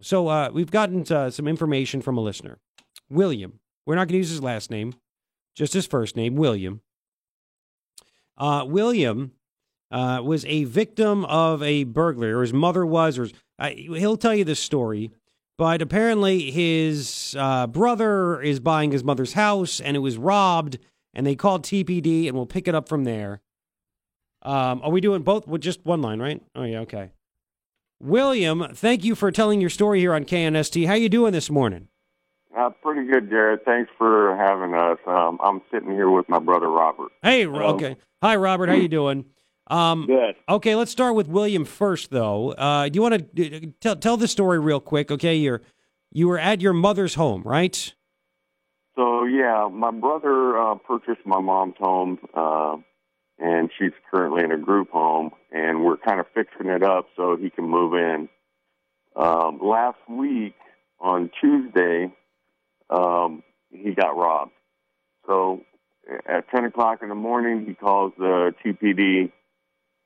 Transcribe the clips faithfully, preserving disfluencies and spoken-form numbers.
So uh, we've gotten uh, some information from a listener. William. We're not going to use his last name, just his first name, William. Uh, William uh, was a victim of a burglary, or his mother was. Or his, uh, he'll tell you this story, but apparently his uh, brother is buying his mother's house, and it was robbed, and they called T P D, and we'll pick it up from there. Um, are we doing both? Well, just one line, right? Oh, yeah, okay. William, thank you for telling your story here on K N S T. How you doing this morning? Uh, pretty good, Garrett. Thanks for having us. Um, I'm sitting here with my brother, Robert. Hey, um, okay. Hi, Robert. How you doing? Um, good. Okay, let's start with William first, though. Uh, do you want to tell tell the story real quick? Okay, you're you were at your mother's home, right? So yeah, my brother uh, purchased my mom's home, uh, and she's currently in a group home, and we're kind of fixing it up so he can move in. Um, last week on Tuesday. Um, he got robbed. So at ten o'clock in the morning, he calls the T P D,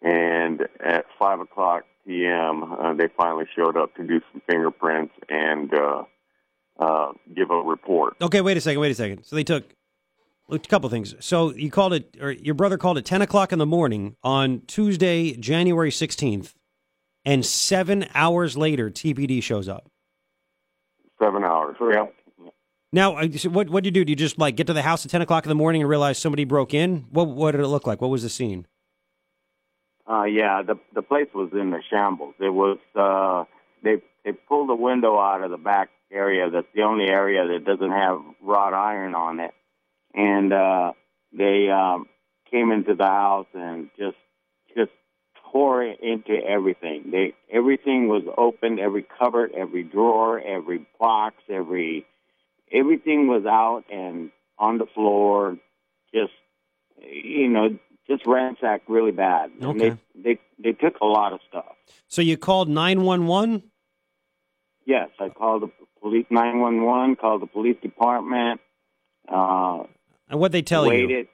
and at five o'clock p.m., uh, they finally showed up to do some fingerprints and uh, uh, give a report. Okay, wait a second, wait a second. So they took a couple things. So you called it, or your brother called at ten o'clock in the morning on Tuesday, January sixteenth, and seven hours later, T P D shows up. Seven hours, yeah. Now, what what do you do? Do you just, like, get to the house at ten o'clock in the morning and realize somebody broke in? What what did it look like? What was the scene? Uh, yeah, the the place was in a shambles. It was, uh, they, they pulled the window out of the back area. That's the only area that doesn't have wrought iron on it. And uh, they um, came into the house and just just tore into everything. They Everything was open, every cupboard, every drawer, every box, every... Everything was out and on the floor, just, you know, just ransacked really bad. Okay. And they, they they took a lot of stuff. So you called nine one one? Yes, I called the police, nine one one, called the police department. Uh, and what'd they tell waited. you?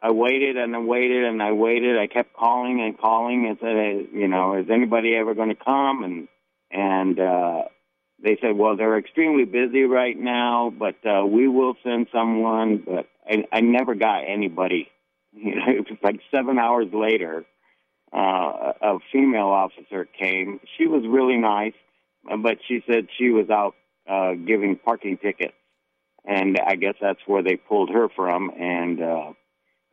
I waited and I waited and I waited. I kept calling and calling and said, you know, is anybody ever going to come? And, and, uh, They said, well, they're extremely busy right now, but uh, we will send someone. But I, I never got anybody. You know, it was like seven hours later, uh, a female officer came. She was really nice, but she said she was out uh, giving parking tickets. And I guess that's where they pulled her from. And uh,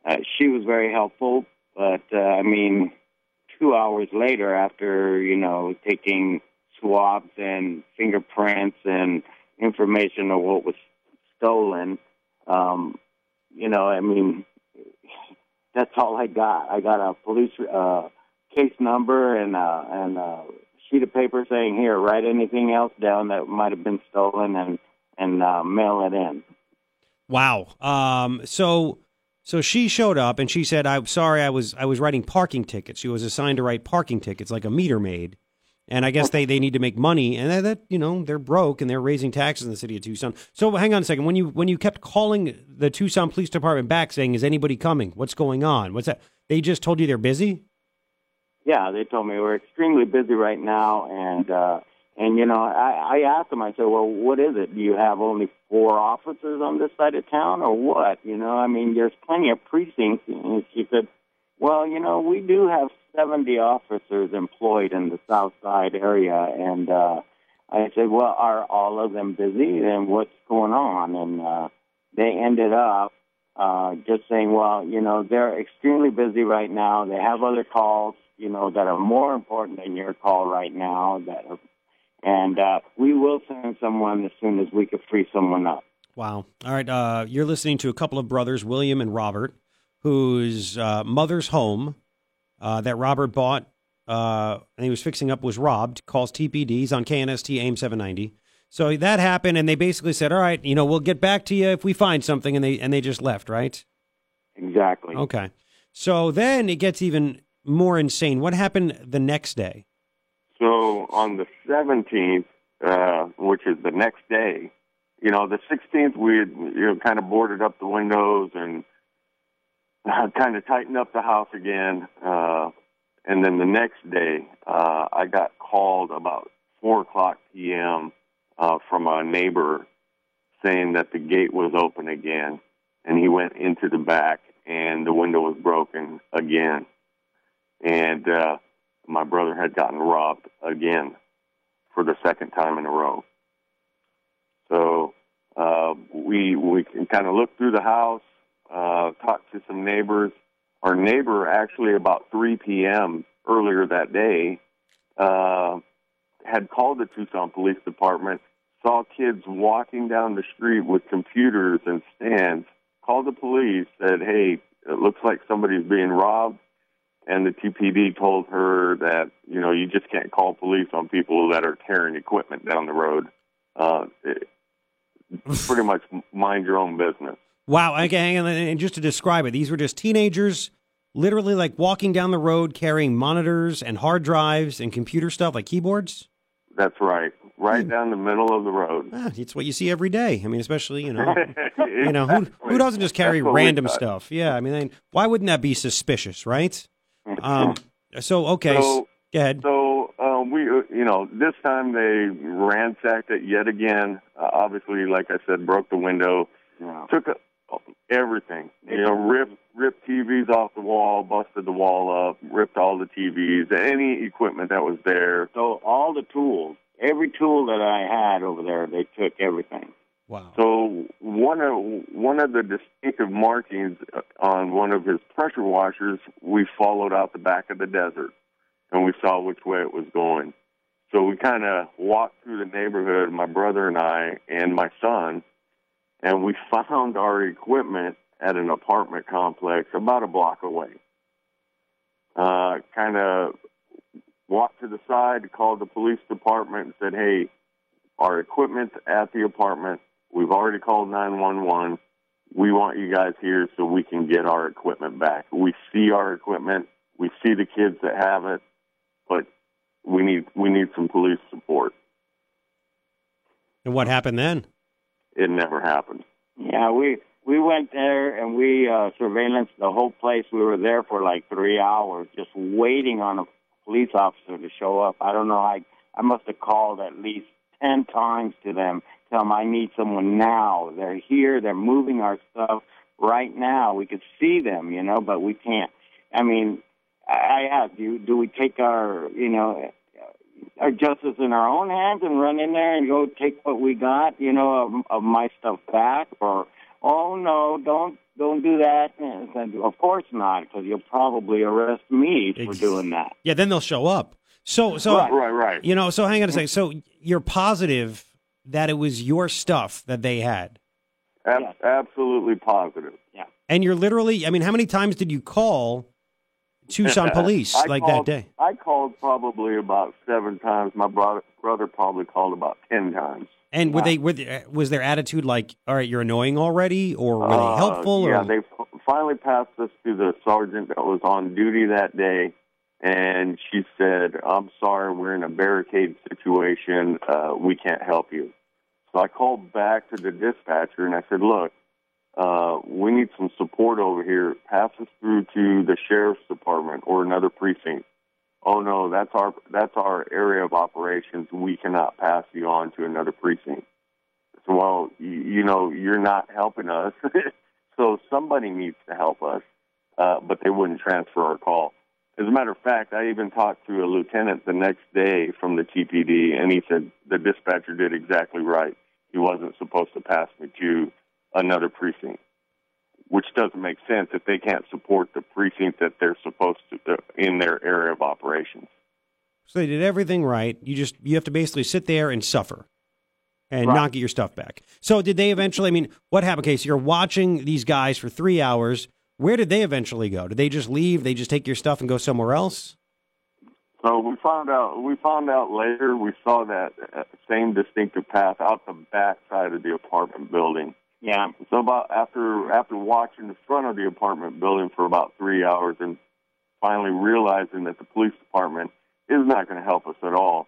uh, she was very helpful. But, uh, I mean, two hours later after, you know, taking... swabs and fingerprints and information of what was stolen. Um, you know, I mean, that's all I got. I got a police uh, case number and, uh, and a sheet of paper saying, here, write anything else down that might have been stolen and, and uh, mail it in. Wow. Um, so so she showed up and she said, I'm sorry, I was I was writing parking tickets. She was assigned to write parking tickets like a meter maid. And I guess they, they need to make money, and that, that you know they're broke and they're raising taxes in the city of Tucson. So hang on a second. When you when you kept calling the Tucson Police Department back saying, "Is anybody coming? What's going on? What's that?" They just told you they're busy. Yeah, they told me we're extremely busy right now, and uh, and you know I, I asked them. I said, "Well, what is it? Do you have only four officers on this side of town, or what?" You know, I mean, there's plenty of precincts. And she said, "Well, you know, we do have seventy officers employed in the South Side area." And uh, I said, well, are all of them busy? And what's going on? And uh, they ended up uh, just saying, well, you know, they're extremely busy right now. They have other calls, you know, that are more important than your call right now. That are, and uh, we will send someone as soon as we can free someone up. Wow. All right. Uh, you're listening to a couple of brothers, William and Robert, whose uh, mother's home Uh, that Robert bought uh, and he was fixing up was robbed. Calls T P D's on K N S T A M seven ninety. So that happened, and they basically said, "All right, you know, we'll get back to you if we find something." And they and they just left, right? Exactly. Okay. So then it gets even more insane. What happened the next day? So on the seventeenth, uh, which is the next day, you know, the sixteenth, we had, you know, kind of boarded up the windows and Uh, kind of tightened up the house again, uh, and then the next day uh, I got called about four o'clock p.m. Uh, from a neighbor saying that the gate was open again, and he went into the back, and the window was broken again. And uh, my brother had gotten robbed again for the second time in a row. So uh, we we kind of looked through the house, uh, talked to some neighbors. Our neighbor actually about three p.m. earlier that day uh, had called the Tucson Police Department, saw kids walking down the street with computers and stands, called the police, said, hey, it looks like somebody's being robbed. And the T P D told her that, you know, you just can't call police on people that are tearing equipment down the road. Uh, it, pretty much mind your own business. Wow. Okay, and just to describe it, these were just teenagers literally like walking down the road carrying monitors and hard drives and computer stuff like keyboards? That's right. Right mm. down the middle of the road. Ah, it's what you see every day. I mean, especially, you know, exactly. you know who, who doesn't just carry random stuff? Yeah, I mean, why wouldn't that be suspicious, right? Um, so, okay, so, go ahead. So, uh, we, you know, this time they ransacked it yet again. Uh, obviously, like I said, broke the window, wow. took a, everything, you know, ripped, ripped T Vs off the wall, busted the wall up, ripped all the T Vs, any equipment that was there. So all the tools, every tool that I had over there, they took everything. Wow. So one of one of the distinctive markings on one of his pressure washers, we followed out the back of the desert, and we saw which way it was going. So we kind of walked through the neighborhood, my brother and I and my son, and we found our equipment at an apartment complex about a block away. Uh, kind of walked to the side, called the police department, and said, hey, our equipment's at the apartment. We've already called nine one one. We want you guys here so we can get our equipment back. We see our equipment. We see the kids that have it, but we need we need some police support. And what happened then? It never happened. Yeah, we we went there and we uh, surveillanced the whole place. We were there for like three hours just waiting on a police officer to show up. I don't know. I, I must have called at least ten times to them. Tell them I need someone now. They're here. They're moving our stuff right now. We could see them, you know, but we can't. I mean, I asked, do, do we take our, you know, our justice in our own hands and run in there and go take what we got, you know, of, of my stuff back? Or, oh, no, don't don't do that. And I said, of course not, because you'll probably arrest me for doing that. Yeah, then they'll show up. So, so right, right, right. You know, so hang on a second. So you're positive that it was your stuff that they had? Ab- absolutely positive. Yeah. And you're literally, I mean, how many times did you call Tucson police like called, that day? I called probably about seven times. My brother, brother probably called about ten times. And were wow. they, were they, was their attitude like, all right, you're annoying already, or were uh, they helpful? Yeah, or? They f- finally passed us to the sergeant that was on duty that day. And she said, I'm sorry, we're in a barricade situation. Uh, we can't help you. So I called back to the dispatcher, and I said, look, uh, we need some support over here. Pass us through to the sheriff's department or another precinct. Oh, no, that's our that's our area of operations. We cannot pass you on to another precinct. So, well, you, you know, you're not helping us, so somebody needs to help us, uh, but they wouldn't transfer our call. As a matter of fact, I even talked to a lieutenant the next day from the T P D, and he said the dispatcher did exactly right. He wasn't supposed to pass me to another precinct, which doesn't make sense if they can't support the precinct that they're supposed to do in their area of operations. So they did everything right. You just you have to basically sit there and suffer and right. not get your stuff back. So did they eventually, I mean, what happened? Okay, so you're watching these guys for three hours. Where did they eventually go? Did they just leave? They just take your stuff and go somewhere else? So we found out. We found out later. We saw that same distinctive path out the back side of the apartment building. Yeah. So about after after watching the front of the apartment building for about three hours, and finally realizing that the police department is not going to help us at all,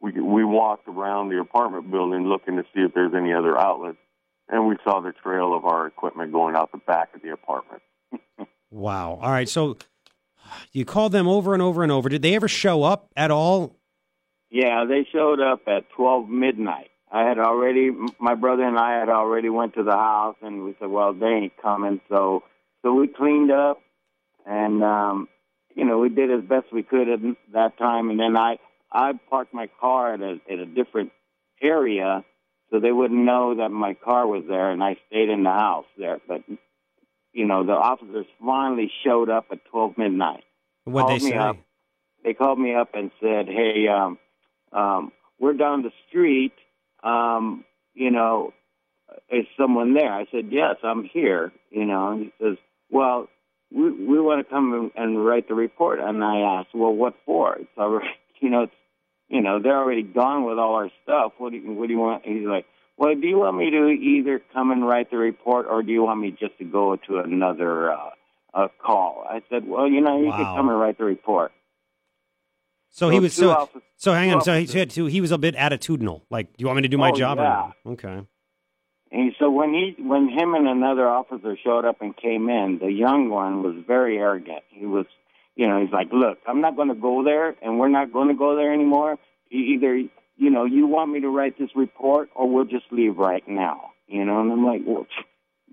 we we walked around the apartment building looking to see if there's any other outlets, and we saw the trail of our equipment going out the back of the apartment. Wow. All right. So you called them over and over and over. Did they ever show up at all Yeah, they showed up at twelve midnight. I had already, my brother and I had already went to the house, and we said, well, they ain't coming. So so we cleaned up, and, um, you know, we did as best we could at that time. And then I, I parked my car at a, at a different area so they wouldn't know that my car was there, and I stayed in the house there. But, you know, the officers finally showed up at twelve midnight. What'd they say? Up. They called me up and said, hey, um, um, we're down the street. Um, you know, is someone there? I said, yes, I'm here, you know. And he says, well, we, we want to come and write the report. And I asked, well, what for? It's already, you know, it's, you know, they're already gone with all our stuff. What do you, what do you want? And he's like, well, do you want me to either come and write the report, or do you want me just to go to another uh, uh, call? I said, well, you know, you wow. can come and write the report. So, so he was so. Officers, so hang on. Officers. So he said he was a bit attitudinal. Like, do you want me to do my oh, job? Yeah. Or okay. And so when he, when him and another officer showed up and came in, the young one was very arrogant. He was, you know, he's like, "Look, I'm not going to go there, and we're not going to go there anymore. Either, you know, you want me to write this report, or we'll just leave right now." You know, and I'm like, "Well,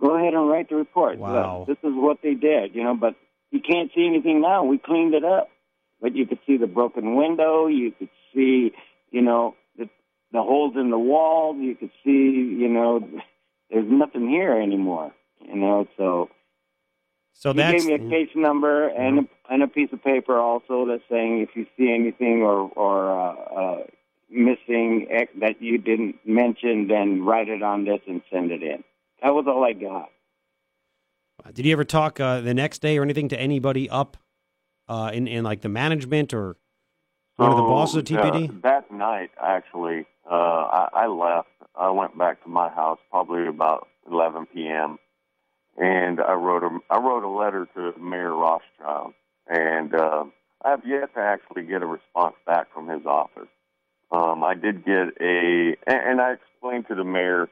go ahead and write the report." Wow. Look, this is what they did, you know. But you can't see anything now. We cleaned it up. But you could see the broken window. You could see, you know, the, the holes in the wall. You could see, you know, there's nothing here anymore. You know, so so he gave me a case number and a, and a piece of paper also that's saying if you see anything or or uh, uh, missing that you didn't mention, then write it on this and send it in. That was all I got. Did you ever talk uh, the next day or anything to anybody up? Uh, in, in, like, the management or one so, of the bosses of T P D? Uh, that night, actually, uh, I, I left. I went back to my house probably about eleven p.m., and I wrote a, I wrote a letter to Mayor Rothschild, and uh, I have yet to actually get a response back from his office. Um, I did get a, and, and I explained to the mayor,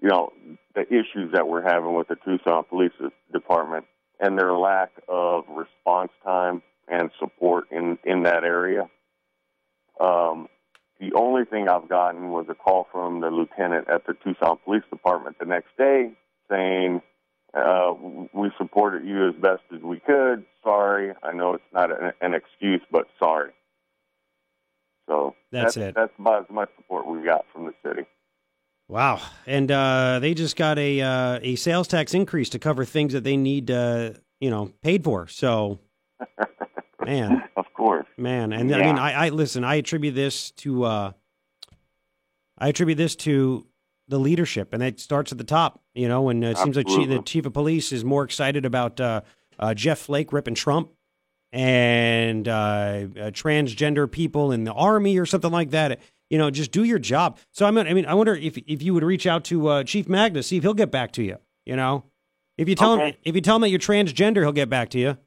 you know, the issues that we're having with the Tucson Police Department and their lack of response time and support in, in that area. Um, the only thing I've gotten was a call from the lieutenant at the Tucson Police Department the next day saying, uh, we supported you as best as we could. Sorry. I know it's not an, an excuse, but sorry. So that's, that's it. That's about as much support we got from the city. Wow, and uh, they just got a uh, a sales tax increase to cover things that they need, uh, you know, paid for. So, man, of course, man, and yeah. I mean, I, I listen. I attribute this to uh, I attribute this to the leadership, and it starts at the top. You know, and it Absolutely. seems like the chief of police is more excited about uh, uh, Jeff Flake ripping Trump and uh, uh, transgender people in the army or something like that. You know, just do your job. So, I mean, I mean, I wonder if if you would reach out to uh, Chief Magnus, see if he'll get back to you, you know? If you tell okay. him if you tell him that you're transgender, he'll get back to you.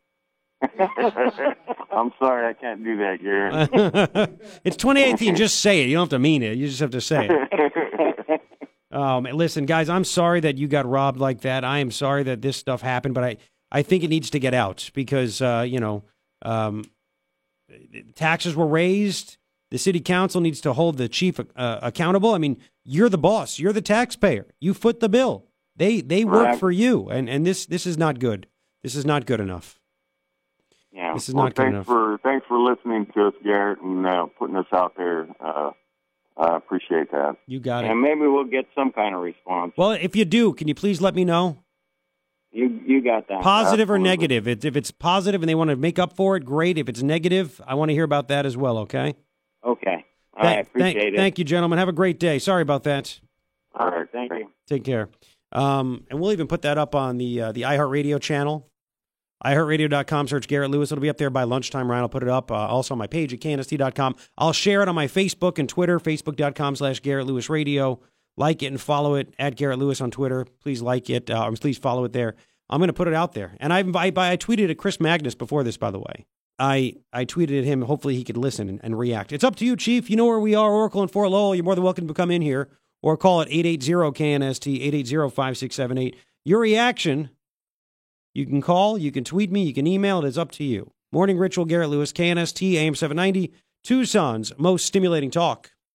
I'm sorry, I can't do that, Garrett. It's twenty eighteen. Just say it. You don't have to mean it. You just have to say it. um, listen, guys, I'm sorry that you got robbed like that. I am sorry that this stuff happened, but I, I think it needs to get out because, uh, you know, um, taxes were raised. The city council needs to hold the chief uh, accountable. I mean, you're the boss. You're the taxpayer. You foot the bill. They they work right. for you, and and this this is not good. This is not good enough. Yeah, this is well, not good thanks enough. For, thanks for listening to us, Garrett, and uh, putting us out there. Uh, I appreciate that. You got it. And maybe we'll get some kind of response. Well, if you do, can you please let me know? You you got that. Positive Absolutely. or negative. It, if it's positive and they want to make up for it, great. If it's negative, I want to hear about that as well, okay? Okay. All right. I appreciate thank, it. Thank you, gentlemen. Have a great day. Sorry about that. All right. Thank you. Take care. Um, and we'll even put that up on the uh, the iHeartRadio channel, i heart radio dot com. Search Garrett Lewis. It'll be up there by lunchtime, Ryan. I'll put it up uh, also on my page at K N S T dot com. I'll share it on my Facebook and Twitter, facebook dot com slash Garrett Lewis Radio. Like it and follow it at Garrett Lewis on Twitter. Please like it. Uh, please follow it there. I'm going to put it out there. And I, I, I tweeted at Chris Magnus before this, by the way. I, I tweeted at him. Hopefully he could listen and, and react. It's up to you, Chief. You know where we are, Oracle and Fort Lowell. You're more than welcome to come in here or call at eight eight zero K N S T, eight eight zero five six seven eight. Your reaction, you can call, you can tweet me, you can email. It is up to you. Morning Ritual, Garrett Lewis, K N S T, A M seven ninety, Tucson's most stimulating talk.